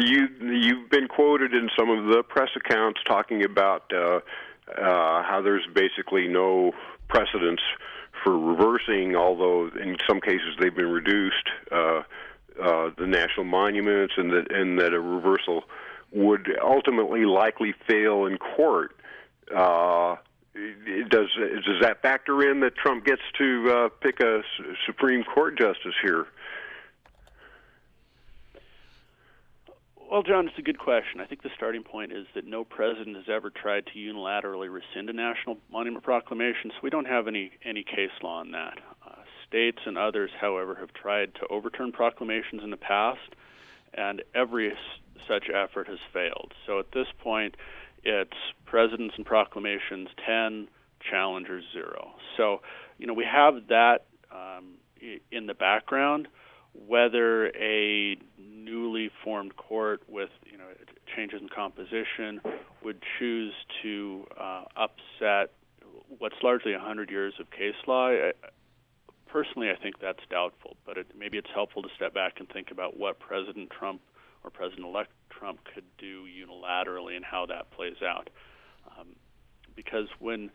You've been quoted in some of the press accounts talking about how there's basically no precedence for reversing, although in some cases they've been reduced, the national monuments, and that a reversal would ultimately likely fail in court. Does that factor in that Trump gets to pick a Supreme Court justice here? Well, John, it's a good question. I think the starting point is that no president has ever tried to unilaterally rescind a national monument proclamation, so we don't have any case law on that. States and others, however, have tried to overturn proclamations in the past, and every such effort has failed. So at this point, it's presidents and proclamations 10, challengers 0. So, we have that in the background. Whether a newly formed court with changes in composition would choose to upset what's largely 100 years of case law, personally I think that's doubtful, but maybe it's helpful to step back and think about what President Trump or President-elect Trump could do unilaterally and how that plays out. Because when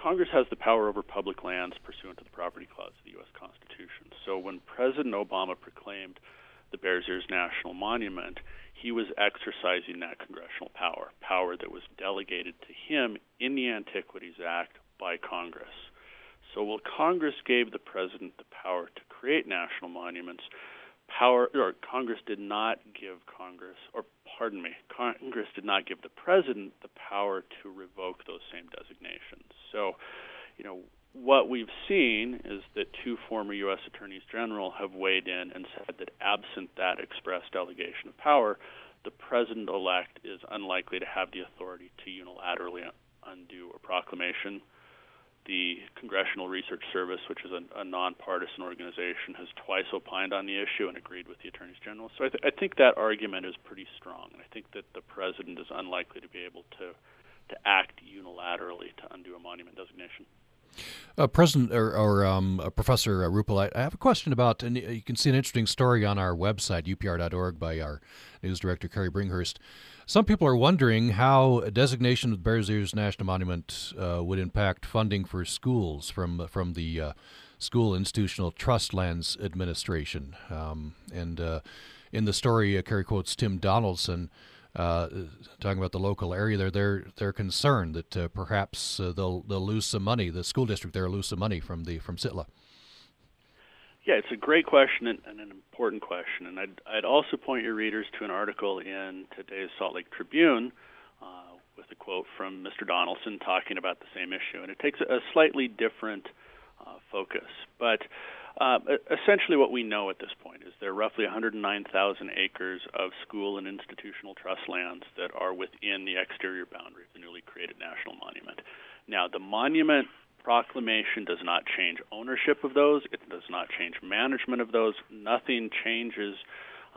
Congress has the power over public lands pursuant to the Property Clause of the U.S. Constitution. So when President Obama proclaimed the Bears Ears National Monument, he was exercising that congressional power that was delegated to him in the Antiquities Act by Congress. So while Congress gave the president the power to create national monuments, Congress did not give the president the power to revoke those same designations. So, what we've seen is that two former U.S. Attorneys General have weighed in and said that absent that express delegation of power, the president-elect is unlikely to have the authority to unilaterally undo a proclamation. The Congressional Research Service, which is a nonpartisan organization, has twice opined on the issue and agreed with the attorneys general. So I think that argument is pretty strong, and I think that the president is unlikely to be able to act unilaterally to undo a monument designation. Professor Ruple, I have a question about, and you can see an interesting story on our website, upr.org, by our news director, Carrie Bringhurst. Some people are wondering how a designation of Bears Ears National Monument would impact funding for schools from the School Institutional Trust Lands Administration. And in the story, Carrie quotes Tim Donaldson, talking about the local area there, they're concerned that perhaps they'll lose some money. The school district there will lose some money from SITLA. Yeah, it's a great question and an important question. And I'd also point your readers to an article in today's Salt Lake Tribune with a quote from Mr. Donaldson talking about the same issue. And it takes a slightly different focus. But essentially what we know at this point is there are roughly 109,000 acres of school and institutional trust lands that are within the exterior boundary of the newly created national monument. Now, the monument proclamation does not change ownership of those. It does not change management of those. Nothing changes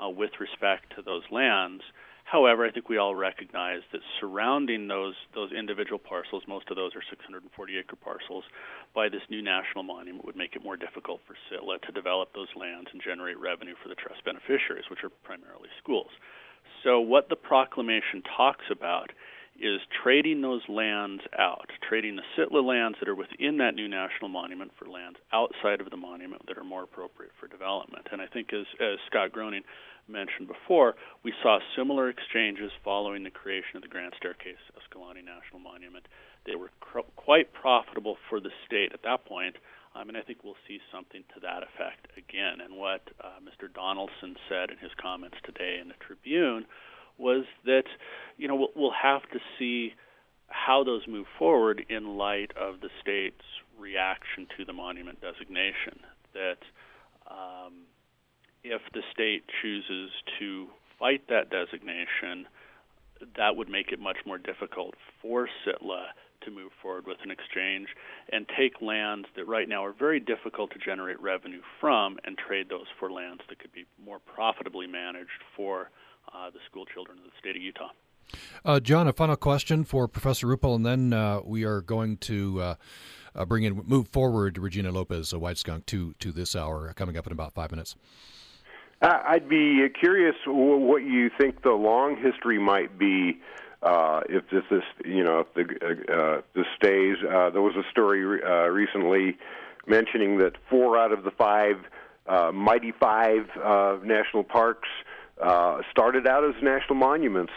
with respect to those lands. However, I think we all recognize that surrounding those individual parcels, most of those are 640-acre parcels, by this new national monument would make it more difficult for SITLA to develop those lands and generate revenue for the trust beneficiaries, which are primarily schools. So what the proclamation talks about is trading those lands out, trading the SITLA lands that are within that new national monument for lands outside of the monument that are more appropriate for development. And I think as Scott Groene mentioned before, we saw similar exchanges following the creation of the Grand Staircase Escalante National Monument. They were quite profitable for the state at that point, and I think we'll see something to that effect again. And what Mr. Donaldson said in his comments today in the Tribune was that, you know, we'll have to see how those move forward in light of the state's reaction to the monument designation. That if the state chooses to fight that designation, that would make it much more difficult for SITLA to move forward with an exchange and take lands that right now are very difficult to generate revenue from and trade those for lands that could be more profitably managed for the school children of the state of Utah. John, a final question for Professor Ruple, and then we are going to move forward Regina Lopez-Whiteskunk to this hour, coming up in about 5 minutes. I'd be curious what you think the long history might be if this is, you know, if this stays. There was a story recently mentioning that 4 out of the 5 mighty 5 national parks started out as national monuments.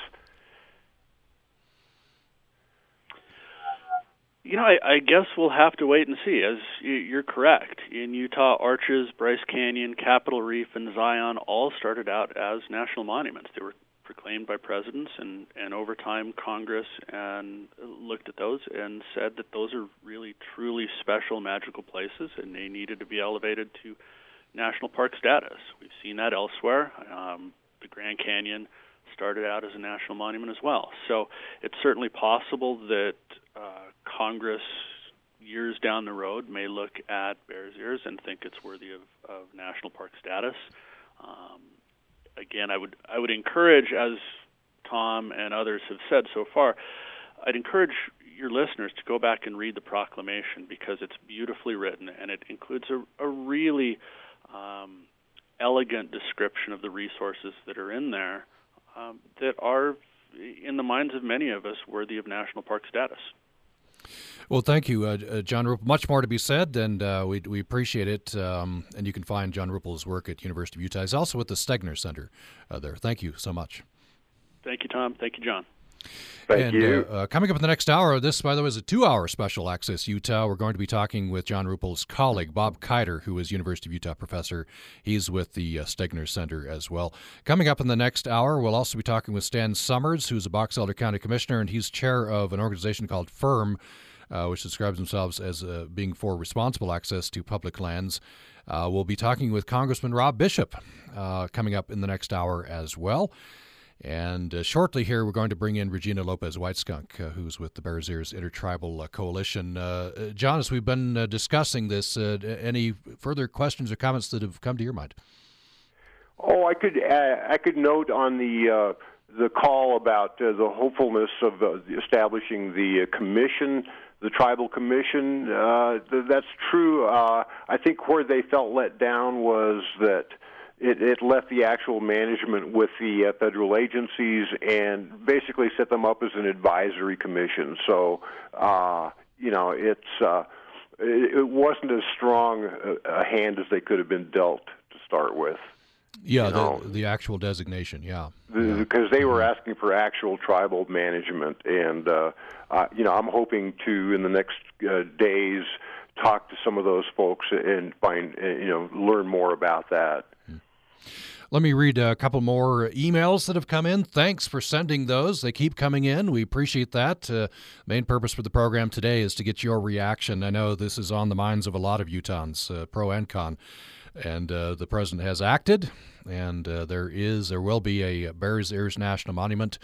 You know, I guess we'll have to wait and see. As you're correct, in Utah, Arches, Bryce Canyon, Capitol Reef, and Zion all started out as national monuments. They were proclaimed by presidents, and over time, Congress and looked at those and said that those are really, truly special, magical places, and they needed to be elevated to national park status. We've seen that elsewhere. The Grand Canyon started out as a national monument as well. So it's certainly possible that Congress years down the road may look at Bears Ears and think it's worthy of national park status. Again, I would encourage, as Tom and others have said so far, I'd encourage your listeners to go back and read the proclamation because it's beautifully written, and it includes a really elegant description of the resources that are in there that are, in the minds of many of us, worthy of national park status. Well, thank you, John Ruple. Much more to be said, and we appreciate it. And you can find John Ruple's work at University of Utah. He's also at the Stegner Center there. Thank you so much. Thank you, Tom. Thank you, John. Thank you. Coming up in the next hour, this, by the way, is a 2-hour special Access Utah. We're going to be talking with John Ruple's colleague, Bob Keiter, who is University of Utah professor. He's with the Stegner Center as well. Coming up in the next hour, we'll also be talking with Stan Summers, who's a Box Elder County commissioner, and he's chair of an organization called FIRM, which describes themselves as being for responsible access to public lands. We'll be talking with Congressman Rob Bishop coming up in the next hour as well. And shortly here, we're going to bring in Regina Lopez-Whiteskunk, who's with the Bears Ears Intertribal Coalition. John, as we've been discussing this, any further questions or comments that have come to your mind? Oh, I could note on the call about the hopefulness of establishing the commission, the tribal commission. That's true. I think where they felt let down was that It left the actual management with the federal agencies and basically set them up as an advisory commission. So, you know, it wasn't as strong a hand as they could have been dealt to start with. Yeah, the actual designation, yeah. Because they were asking for actual tribal management. And, you know, I'm hoping to, in the next days, talk to some of those folks and learn more about that. Let me read a couple more emails that have come in. Thanks for sending those. They keep coming in. We appreciate that. Main purpose for the program today is to get your reaction. I know this is on the minds of a lot of Utahns, pro and con. And the president has acted, and there will be a Bears Ears National Monument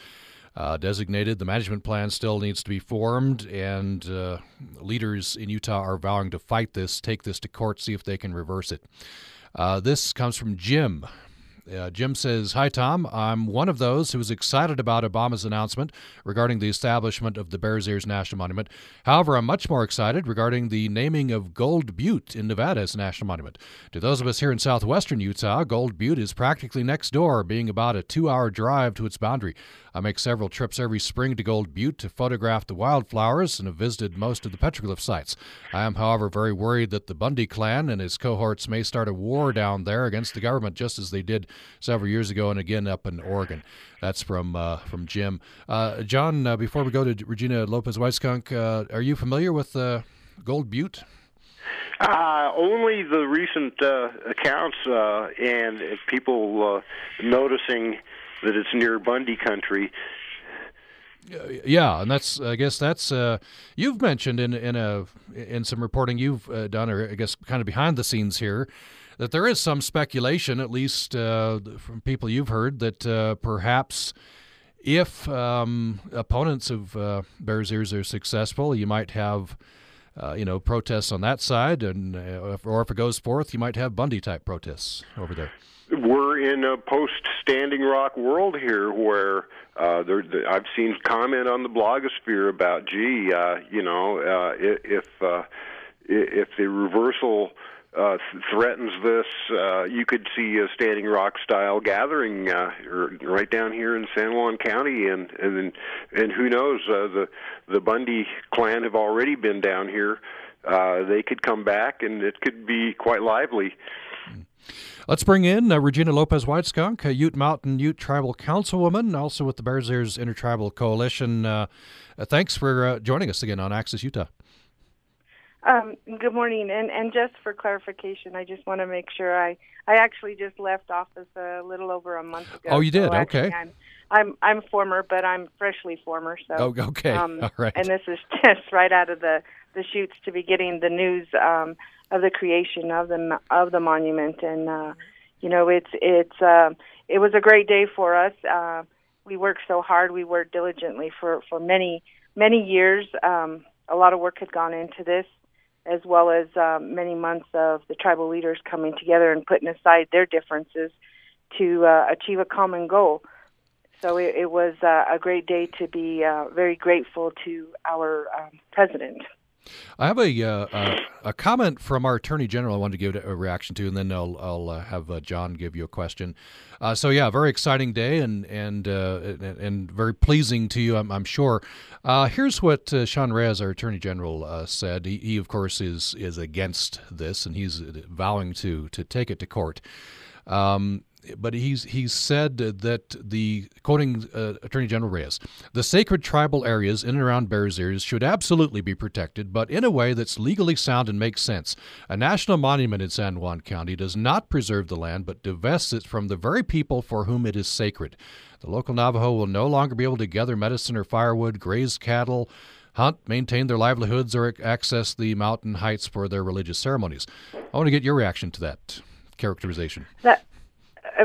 designated. The management plan still needs to be formed, and leaders in Utah are vowing to fight this, take this to court, see if they can reverse it. This comes from Jim. Jim says, "Hi, Tom. I'm one of those who is excited about Obama's announcement regarding the establishment of the Bears Ears National Monument. However, I'm much more excited regarding the naming of Gold Butte in Nevada as a national monument. To those of us here in southwestern Utah, Gold Butte is practically next door, being about a 2-hour drive to its boundary. I make several trips every spring to Gold Butte to photograph the wildflowers and have visited most of the petroglyph sites. I am, however, very worried that the Bundy clan and his cohorts may start a war down there against the government, just as they did several years ago, and again up in Oregon." That's from Jim. John, before we go to Regina Lopez-Whiteskunk, are you familiar with Gold Butte? Only the recent accounts and people noticing that it's near Bundy country. Yeah, and that's I guess that's you've mentioned in some reporting you've done, or I guess kind of behind the scenes here, that there is some speculation, at least from people you've heard, that perhaps if opponents of Bears Ears are successful, you might have protests on that side, and or if it goes forth, you might have Bundy type protests over there. We're in a post-Standing Rock world here where I've seen comment on the blogosphere about, if the reversal threatens this, you could see a Standing Rock-style gathering right down here in San Juan County, and who knows, the Bundy clan have already been down here. They could come back, and it could be quite lively. Let's bring in Regina Lopez-Whiteskunk, a Ute Mountain Ute Tribal Councilwoman, also with the Bears Ears Intertribal Coalition. Thanks for joining us again on Access Utah. Good morning, and just for clarification, I just want to make sure I actually just left office a little over a month ago. Oh, you did? So okay. I'm former, but I'm freshly former. So okay, all right. And this is just right out of the chutes to be getting the news of the creation of the monument, and it was a great day for us. We worked so hard, we worked diligently for many years. A lot of work had gone into this, as well as many months of the tribal leaders coming together and putting aside their differences to achieve a common goal. So it was a great day to be very grateful to our president. I have a comment from our Attorney General I wanted to give a reaction to, and then I'll have John give you a question. So yeah, very exciting day and very pleasing to you, I'm sure. Here's what Sean Reyes, our Attorney General, said. He of course is against this, and he's vowing to take it to court. But he said that quoting Attorney General Reyes, "The sacred tribal areas in and around Bears Ears should absolutely be protected, but in a way that's legally sound and makes sense. A national monument in San Juan County does not preserve the land, but divests it from the very people for whom it is sacred. The local Navajo will no longer be able to gather medicine or firewood, graze cattle, hunt, maintain their livelihoods, or access the mountain heights for their religious ceremonies." I want to get your reaction to that characterization.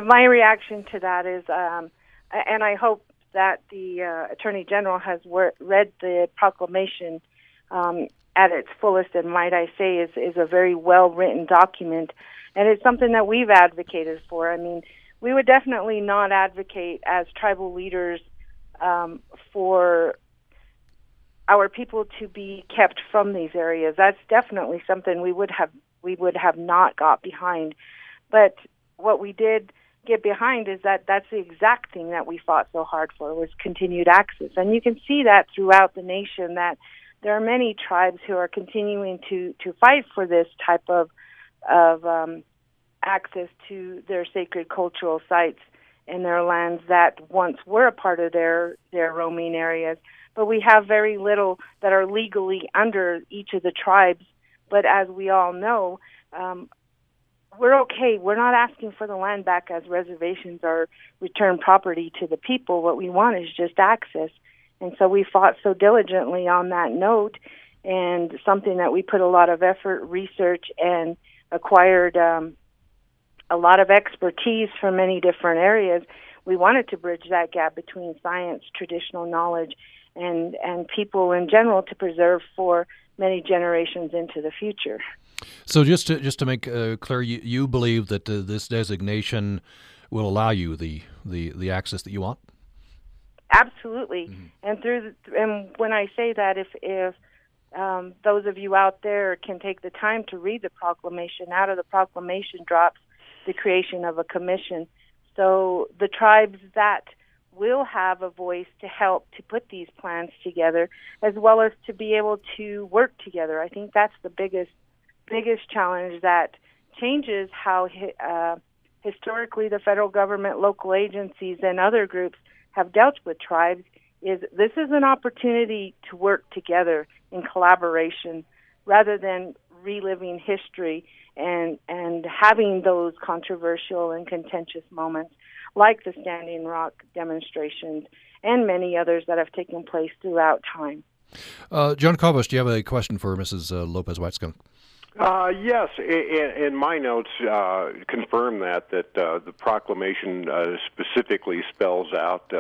My reaction to that is, and I hope that the Attorney General has read the proclamation at its fullest, and might I say is a very well-written document, and it's something that we've advocated for. I mean, we would definitely not advocate as tribal leaders for our people to be kept from these areas. That's definitely something we would have not got behind, but what we did get behind is that's the exact thing that we fought so hard for, was continued access. And you can see that throughout the nation, that there are many tribes who are continuing to fight for this type of access to their sacred cultural sites and their lands that once were a part of their roaming areas. But we have very little that are legally under each of the tribes. But as we all know, we're okay. We're not asking for the land back as reservations or return property to the people. What we want is just access. And so we fought so diligently on that note, and something that we put a lot of effort, research, and acquired a lot of expertise from many different areas. We wanted to bridge that gap between science, traditional knowledge, and people in general to preserve for many generations into the future. So just to make clear, you believe that this designation will allow you the access that you want? Absolutely. Mm-hmm. And and when I say that, if those of you out there can take the time to read the proclamation, out of the proclamation drops the creation of a commission. So the tribes that will have a voice to help to put these plans together, as well as to be able to work together. I think that's the biggest challenge that changes how historically the federal government, local agencies, and other groups have dealt with tribes, is this is an opportunity to work together in collaboration rather than reliving history and having those controversial and contentious moments like the Standing Rock demonstrations and many others that have taken place throughout time. John Kovash, do you have a question for Mrs. Lopez-Whiteskunk? Yes, in my notes confirm that the proclamation specifically spells out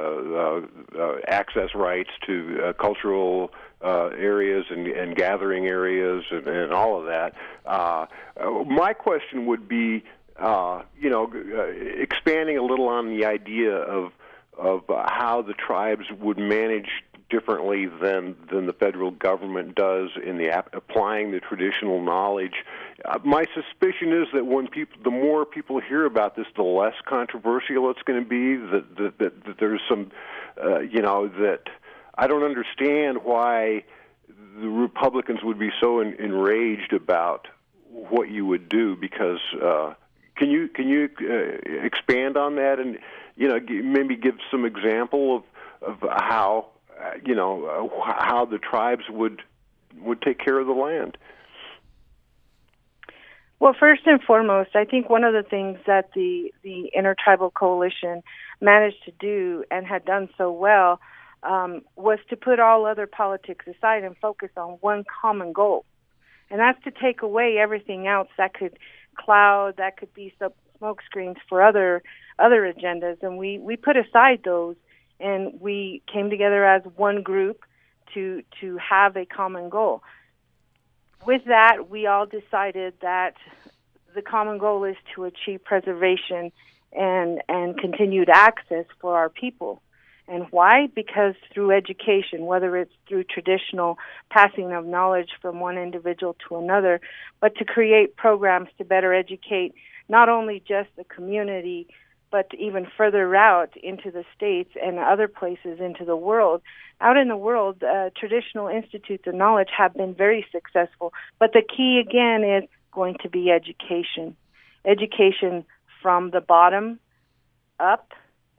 access rights to cultural areas and gathering areas and all of that. My question would be, expanding a little on the idea of how the tribes would manage differently than the federal government does in the applying the traditional knowledge. My suspicion is that the more people hear about this, the less controversial it's going to be. That there's some, that I don't understand why the Republicans would be so enraged about what you would do. Because can you expand on that and maybe give some example of how. How the tribes would take care of the land? Well, first and foremost, I think one of the things that the Intertribal Coalition managed to do and had done so well was to put all other politics aside and focus on one common goal, and that's to take away everything else that could cloud, that could be smoke screens for other agendas, and we put aside those. And we came together as one group to have a common goal. With that, we all decided that the common goal is to achieve preservation and continued access for our people. And why? Because through education, whether it's through traditional passing of knowledge from one individual to another, but to create programs to better educate not only just the community, but even further out into the states and other places into the world. Out in the world, traditional institutes of knowledge have been very successful. But the key, again, is going to be education. Education from the bottom up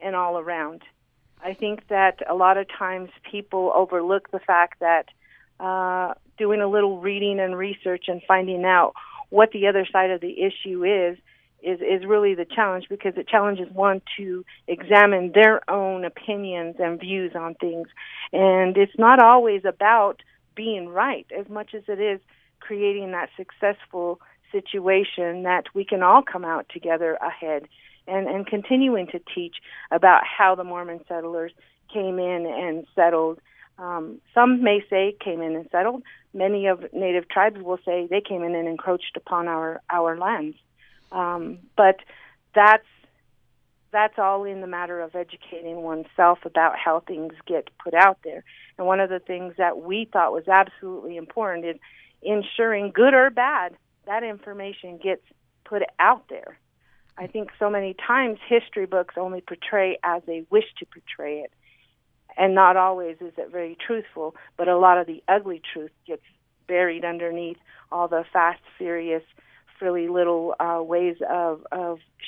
and all around. I think that a lot of times people overlook the fact that doing a little reading and research and finding out what the other side of the issue is really the challenge, because it challenges one to examine their own opinions and views on things. And it's not always about being right as much as it is creating that successful situation that we can all come out together ahead, and continuing to teach about how the Mormon settlers came in and settled. Some may say came in and settled. Many of Native tribes will say they came in and encroached upon our lands. But that's all in the matter of educating oneself about how things get put out there. And one of the things that we thought was absolutely important is ensuring, good or bad, that information gets put out there. I think so many times history books only portray as they wish to portray it, and not always is it very truthful, but a lot of the ugly truth gets buried underneath all the fast, furious, really little ways of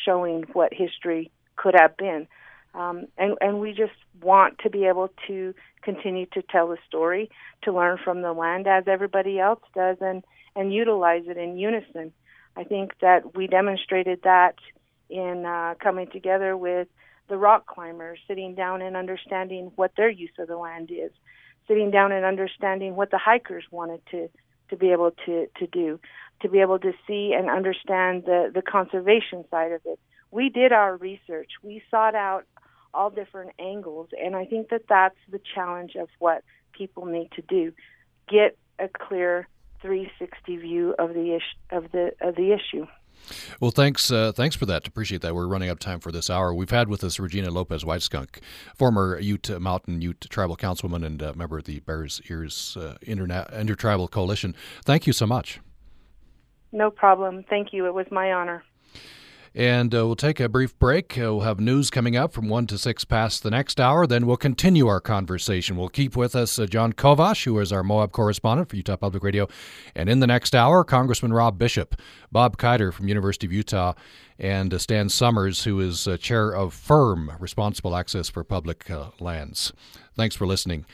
showing what history could have been. And we just want to be able to continue to tell the story, to learn from the land as everybody else does, and utilize it in unison. I think that we demonstrated that in coming together with the rock climbers, sitting down and understanding what their use of the land is, sitting down and understanding what the hikers wanted to be able to do, to be able to see and understand the conservation side of it. We did our research. We sought out all different angles, and I think that that's the challenge of what people need to do, get a clear 360 view of the issue. Well, thanks for that. Appreciate that. We're running up time for this hour. We've had with us Regina Lopez-Whiteskunk, former Ute Mountain Ute tribal councilwoman and member of the Bears Ears Intertribal Coalition. Thank you so much. No problem. Thank you. It was my honor. And we'll take a brief break. We'll have news coming up from 1 to 6 past the next hour. Then we'll continue our conversation. We'll keep with us John Kovash, who is our Moab correspondent for Utah Public Radio. And in the next hour, Congressman Rob Bishop, Bob Keiter from University of Utah, and Stan Summers, who is chair of FIRM, Responsible Access for Public Lands. Thanks for listening.